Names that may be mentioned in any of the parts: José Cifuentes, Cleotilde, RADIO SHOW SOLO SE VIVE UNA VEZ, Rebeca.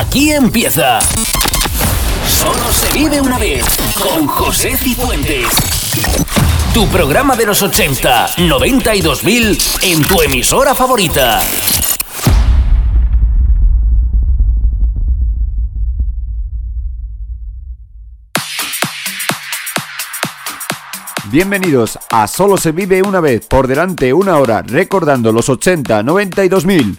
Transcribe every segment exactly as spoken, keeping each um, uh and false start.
Aquí empieza Solo se vive una vez con José Cifuentes. Tu programa de los ochenta, noventa y dos mil en tu emisora favorita. Bienvenidos a Solo se vive una vez, por delante una hora recordando los ochenta, noventa y dos mil.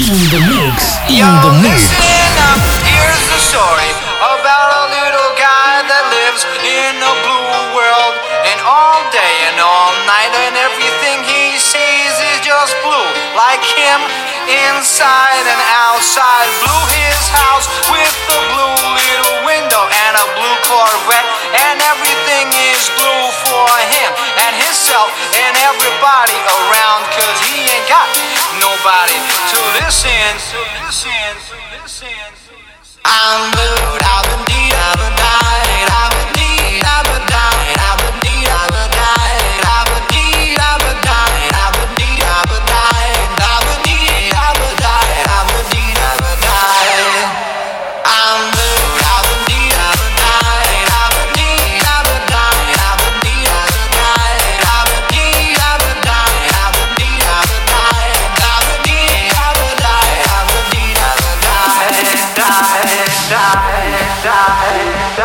In the mix, in Yo, the mix. Listen up, here's the story about a little guy that lives in a blue world. And all day and all night, and everything he sees is just blue. Like him, inside and outside. Blue his house with a blue little window and a blue Corvette. And everything is blue for him and himself and everybody around. Cause he ain't got nobody to listen, to listen, to listen. I'm blue, I've been deep, I've been died, I've been deep, I've been died, I've been deep, I've been died, I've been deep, I've been died, I've been deep, I've been died, I've been deep, I've been died, I've been deep, I've been died. I'm blue, I've been deep, I've been died, I've been deep, I've been died, I've been deep, I've been died, I've been deep, I've been died. Die, die, die.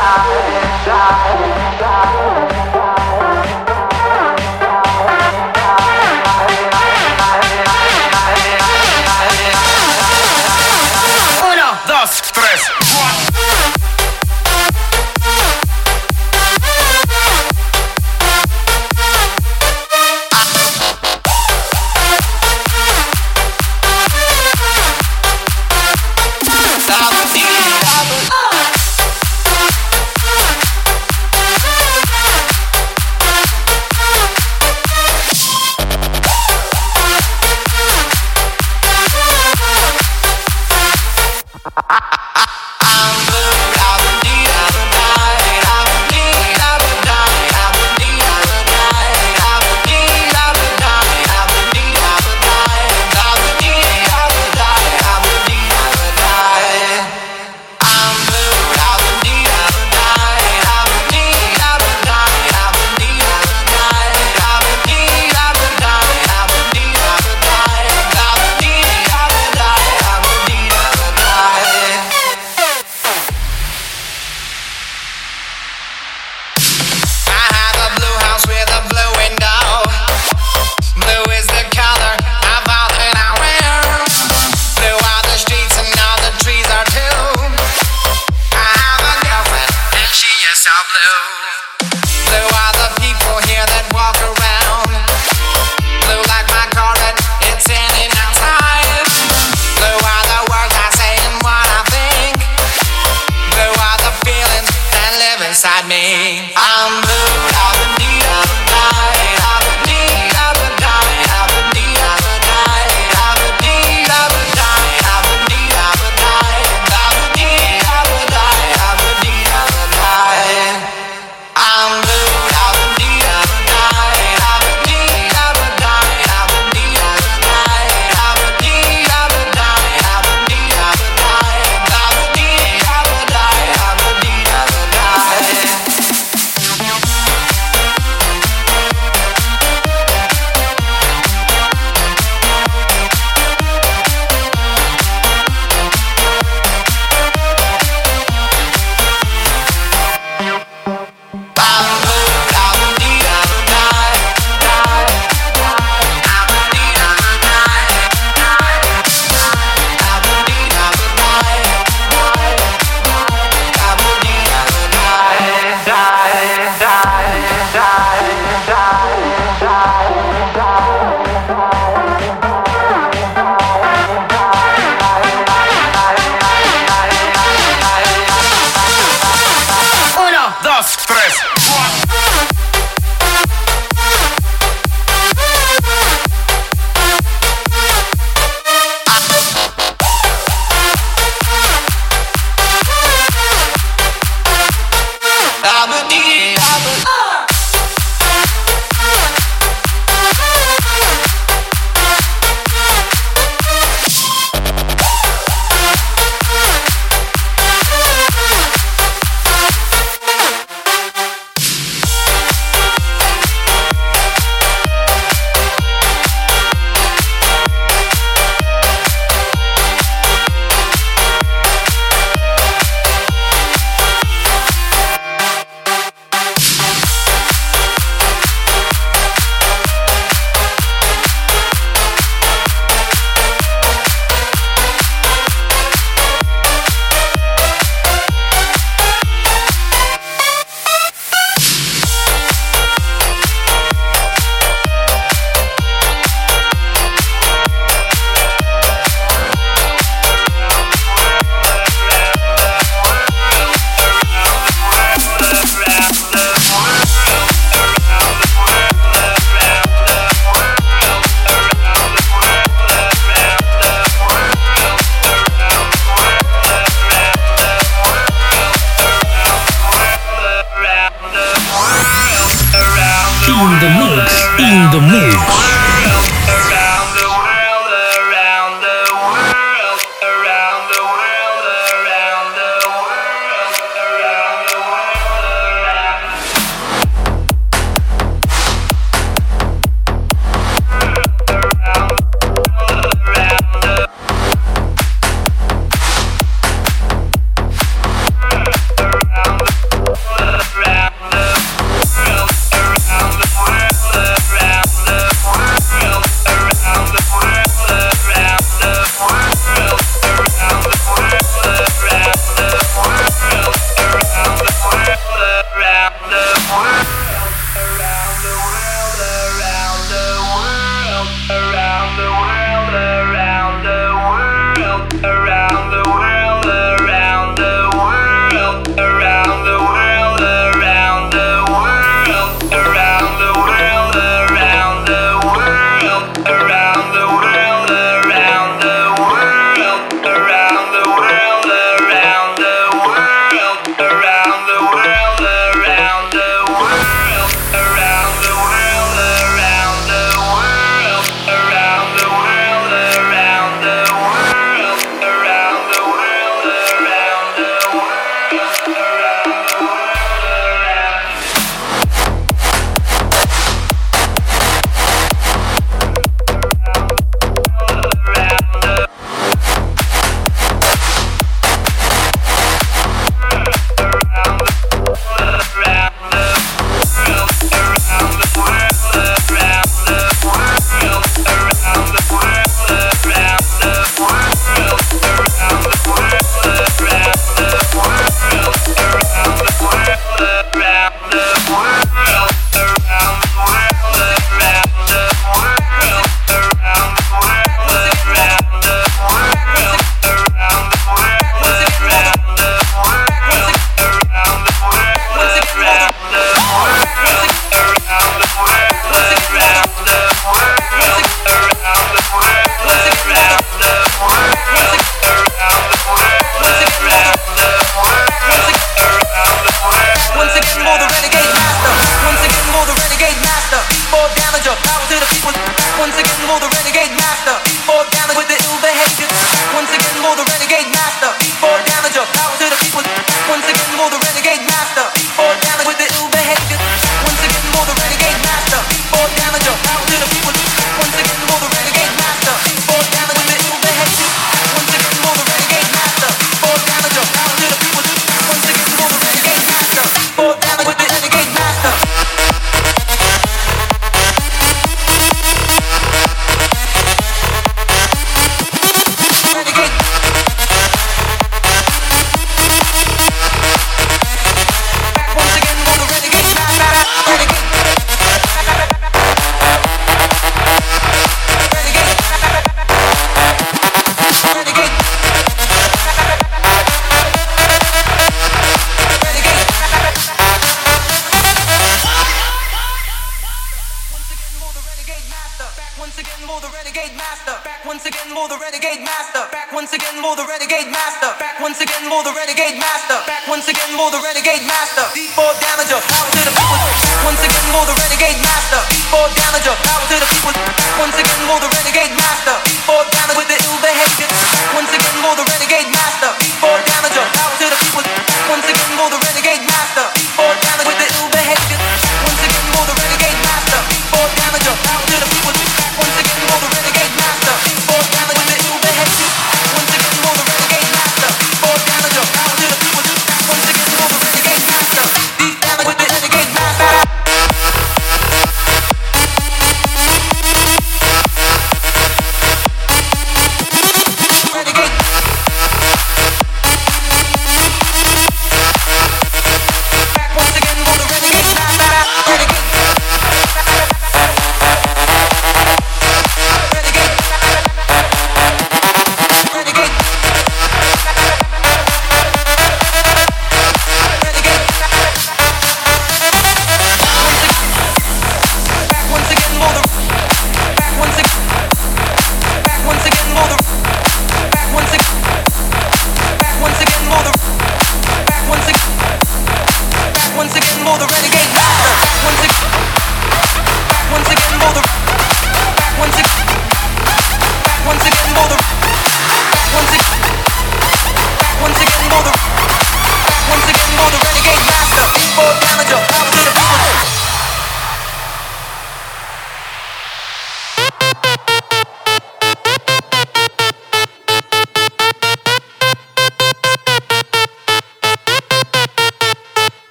In the mix, in the mix.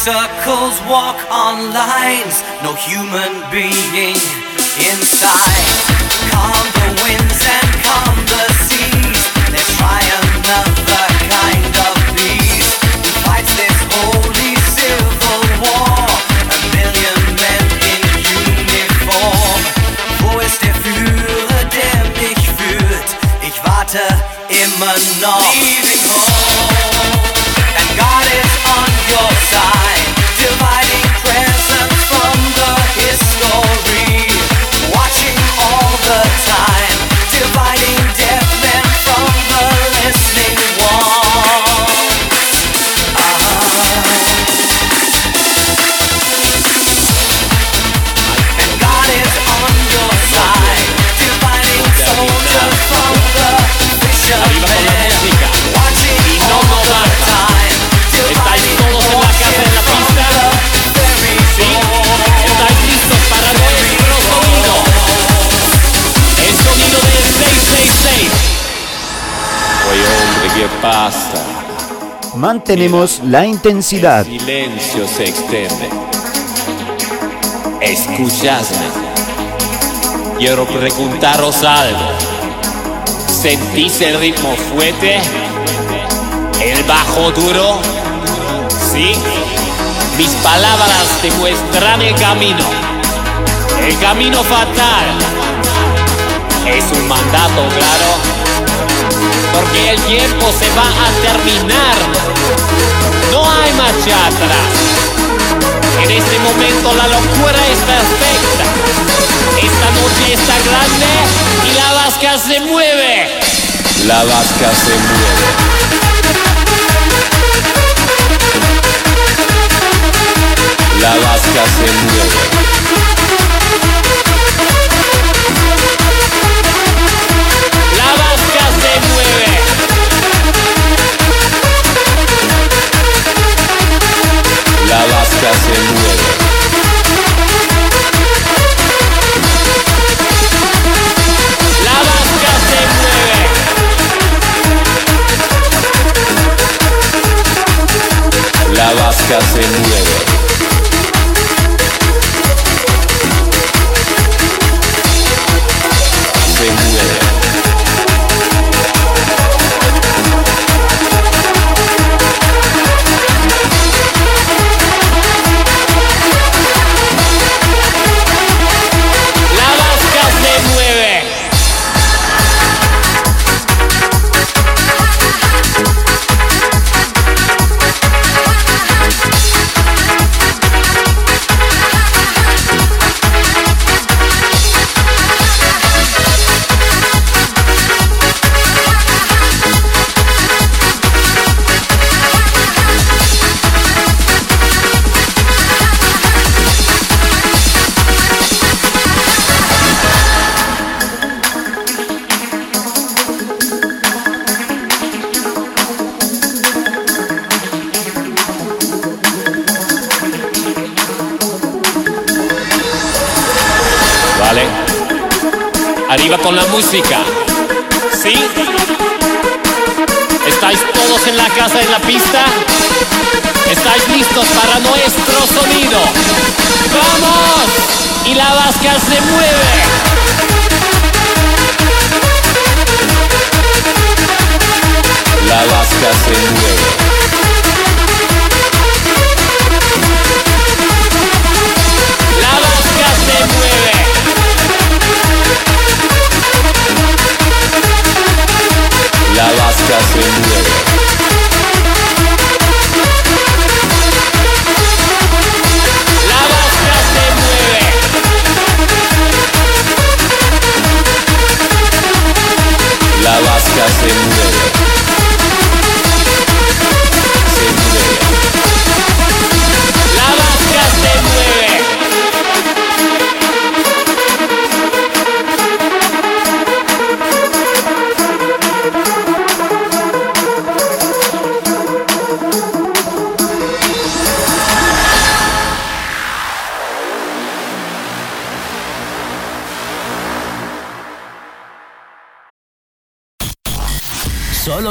circles, walk on lines, no human being inside. Calm the winds and calm the seas, let's try another kind of peace. Who fights this holy civil war? A million men in uniform. Wo ist der Führer, der mich führt? Ich warte immer noch. Leaving home, and God is on your side, dividing presents from the history, watching all the time, dividing deaf men from the listening ones. Uh-huh. And God is on your side, dividing soldiers from the fishermen, watching all the time. Estáis todos en la casa, en la pista. Sí, estáis listos para nuestro sonido. El sonido del seis seis seis. Oye, hombre, ¿qué pasa? Mantenemos la intensidad. El silencio se extiende. Escuchadme. Quiero preguntaros algo. ¿Sentís el ritmo fuerte? ¿El bajo duro? ¿Sí? Mis palabras te muestran el camino, el camino fatal. Es un mandato, claro, porque el tiempo se va a terminar. No hay marcha atrás. En este momento la locura es perfecta. Esta noche está grande y la vasca se mueve. La vasca se mueve. La vasca se mueve. La vasca se mueve. La vasca se mueve. La vasca se mueve. La vasca se mueve. Arriba con la música, ¿sí? ¿Estáis todos en la casa, en la pista? ¿Estáis listos para nuestro sonido? ¡Vamos! Y la vasca se mueve. La vasca se mueve. La vasca se mueve. La vasca se mueve. La vasca se mueve. La vasca se mueve. Se mueve. La vasca se mueve. Solo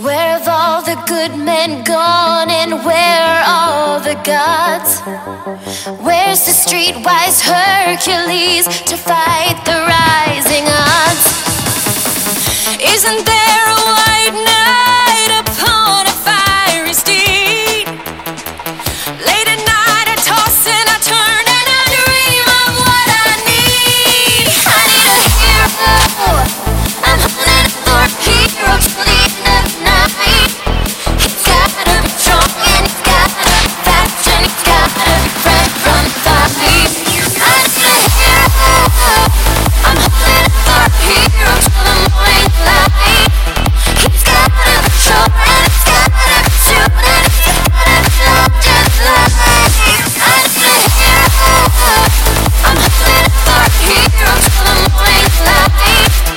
Where have all the good men gone, and where are all the gods? Where's the streetwise Hercules to fight the rising odds? Isn't there a white knight upon a fiery steed? Late at night I toss and I turn and I dream of what I need. I need a hero, I'm hunting for heroes leading the night. He's gotta be strong and he's gotta be fast and he's gotta be fresh from the fire. I need a hero, I'm hunting for heroes till the morning light. He's gotta be strong and he's gotta be true and he's gotta be long just like me. I need a hero, I'm hunting for heroes till the morning light. He's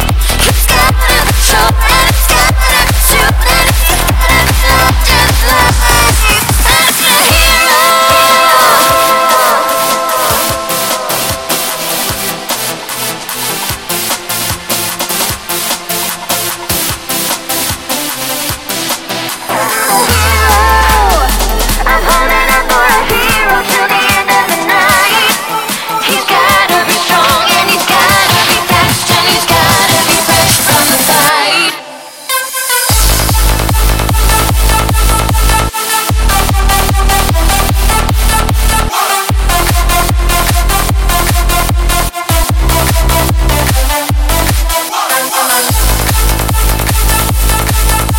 gotta be strong and he's gotta be true and he's gotta be long just like me. I need a hero. I'm holding up for a hero till the end of the night. He's gotta be strong and he's gotta be fast and he's gotta be fresh from the fight. I need a hero, I'm hunting for heroes till the end of night. He's gotta be strong and he's gotta be fast and he's gotta be fresh from the fight. I need a hero, I'm hunting for heroes till the morning light. He's gotta be strong and he's gotta be true and he's gotta be long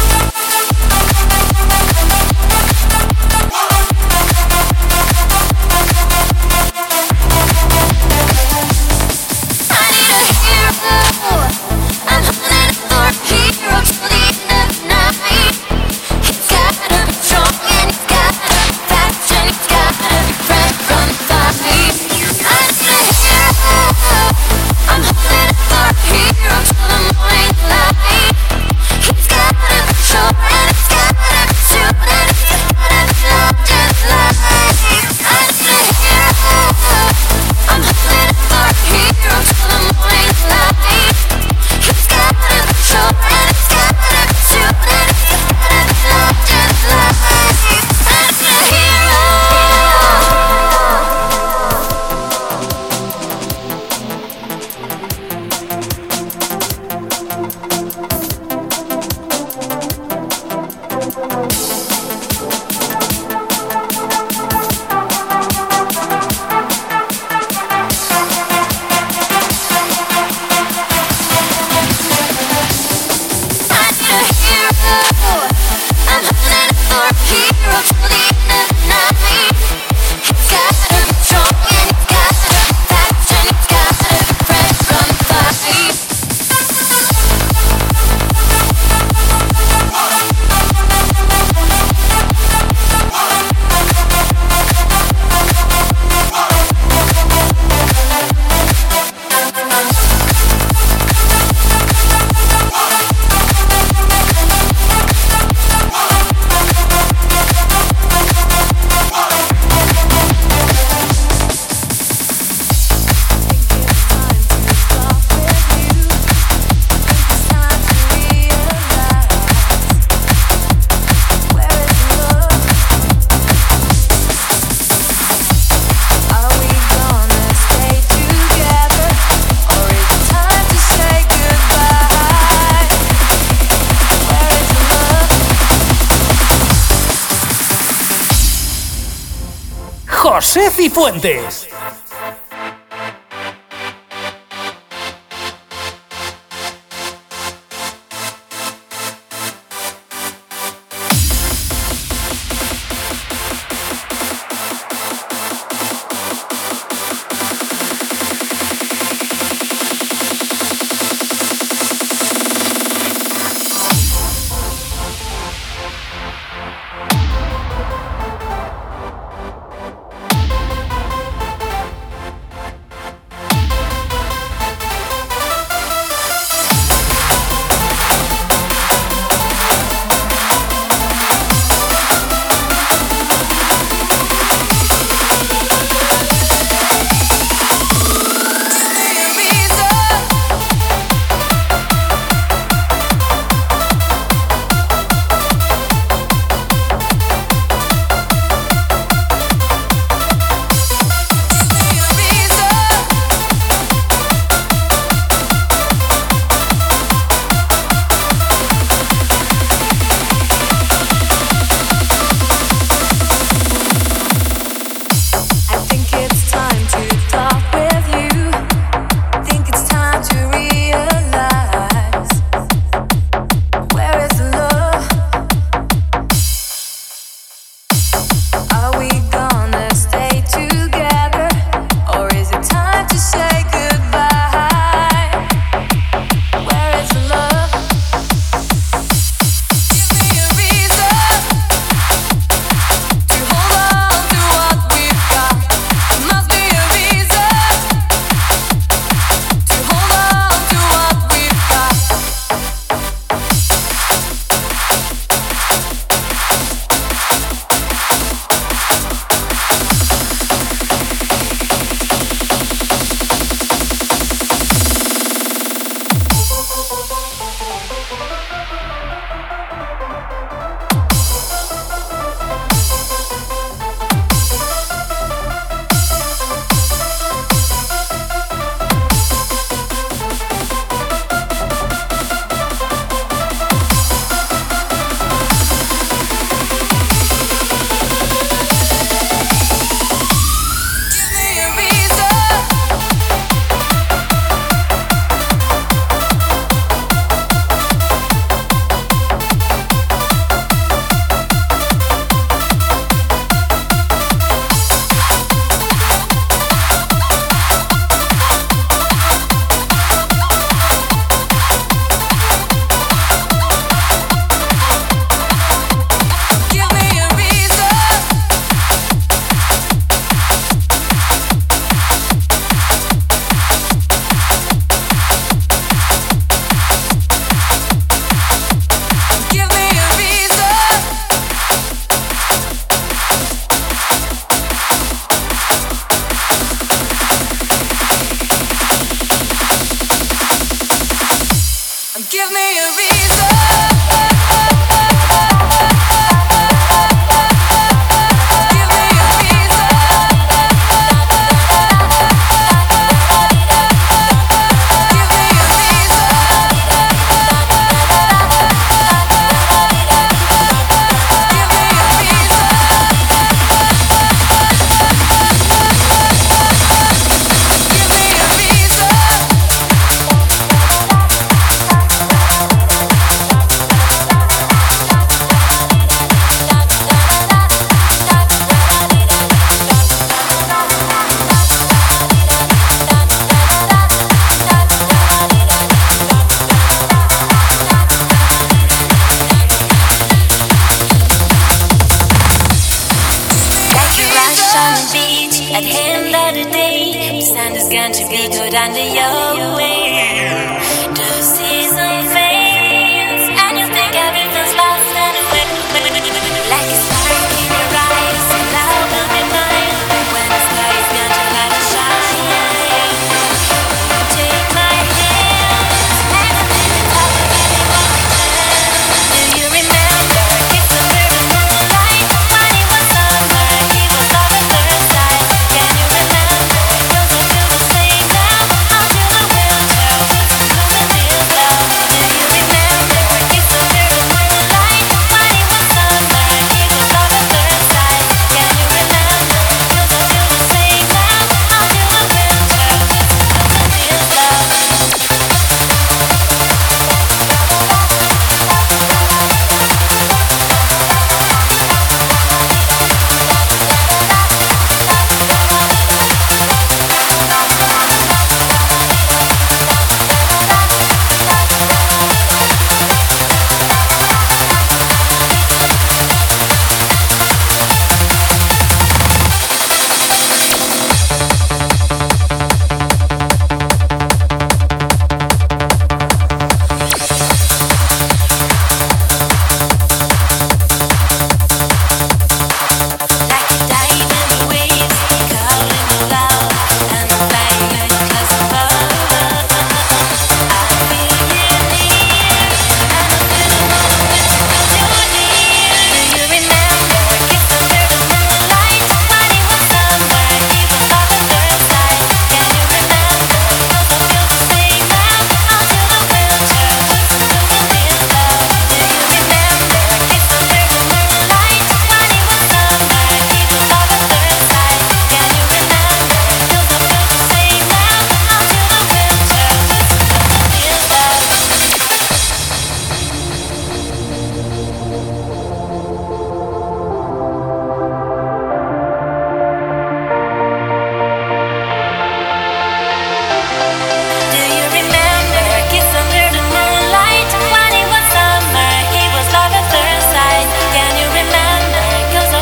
just like me. I need a hero, I'm hunting for heroes till the morning light. He's gotta be strong and he's gotta be true and he's gotta be long just like me. I need a hero. I need a hero, I'm hunting for a hero till the end of night. He's gotta be strong and he's gotta be fast and he's gotta be fresh from the fight. José Cifuentes. going to be good under your wing. The season fades and you think everything's lost and away. Like a star in your eyes, and love will be mine when the sky is going to let it shine. Take my hand and I'll be the top of everyone. Do you remember? It's a very long life. When it was summer, it was our first time. Can you remember? Don't you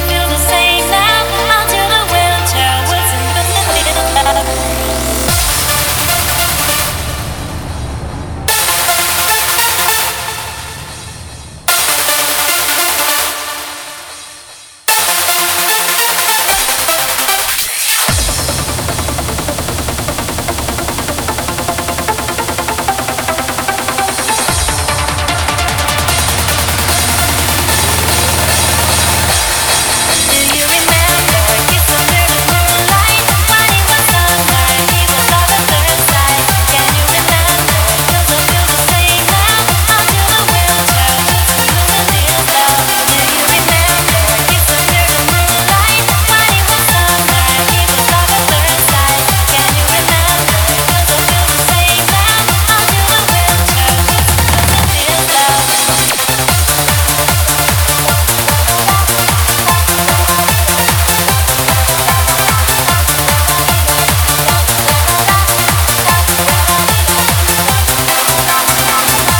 feel the same now? I'll do the wheelchair, it's a blue and now. Do you remember? It's a very long life. When it was summer, it was our first time. Can you remember? Don't you feel the same now? I'll do the wheelchair, it's a blue and now. Like a diamond waves, calling you loud, and the fire is above. I'm feeling near, and I didn't want to get too near. Do you remember? It's a very long life. When it was summer, it was our first time. Can you remember? Don't you feel the same now? I'll do the wheelchair, it's a blue and this now. Do you remember? It's a very long life. When it was summer, it was our first time. Can you remember? Don't you feel the same now? I'll do the wheelchair, it's a blue and this now. Do you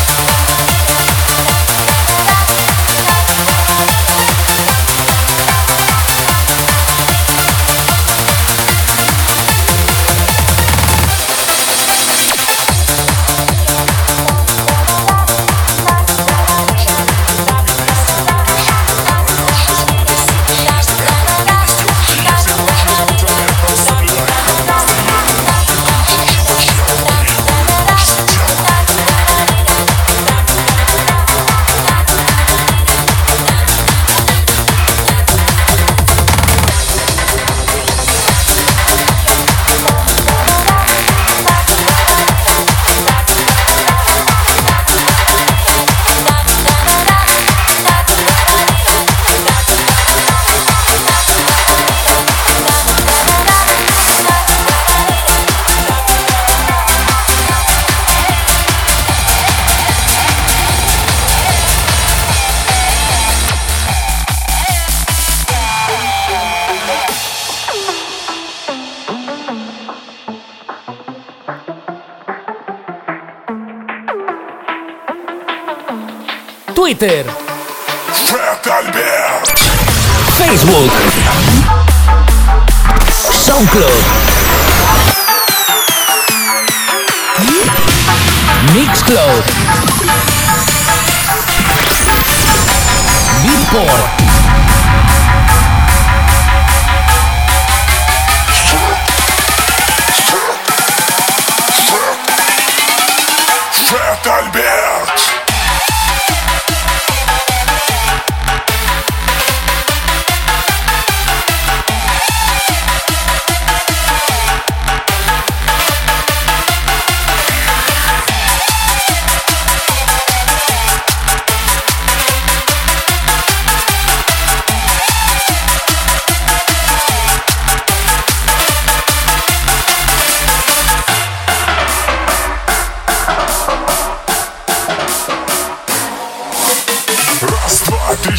remember? Kiss under the moonlight. When it was summer, it was love at first sight. Can you remember? 'Cause I feel the same now. I'll do the wheelchair, what's in the middle of. Do you remember? Kiss under the moonlight. When it was summer, it was our first time. Can you remember? 'Cause I feel the same now. I'll do the wheelchair, it's a blue and this now. Do you remember? Kiss under the moonlight. When it was summer, it was our first time. Can you remember? 'Cause I feel the same now. I'll do the wheelchair, it's a blue and this now. Twitter, Facebook, SoundCloud, Club. Beatport.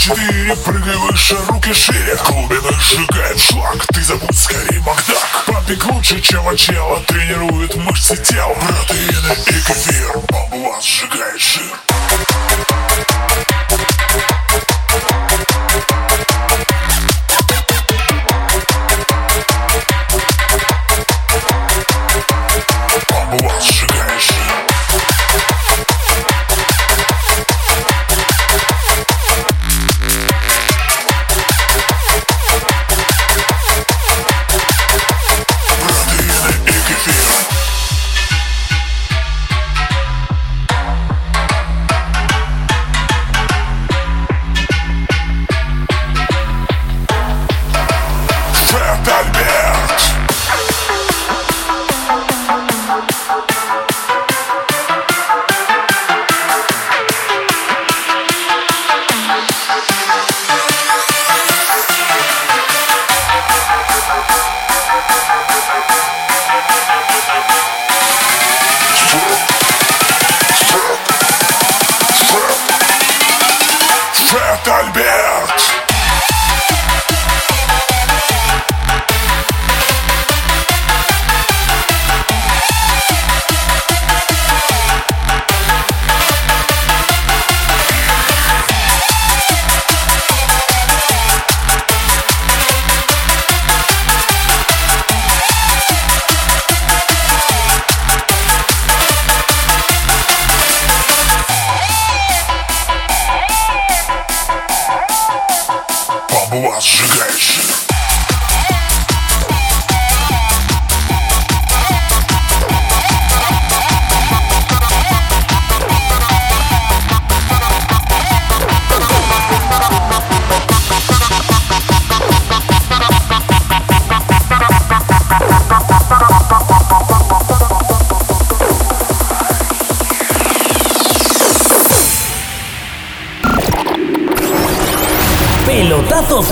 Четыре, прыгай выше, руки шире, клубе нажигает шлак. Ты забудь скорей Макдак. Папик лучше, чем Ачелла, тренирует мышцы тела. Протеины и кефир, бабла сжигает жир. José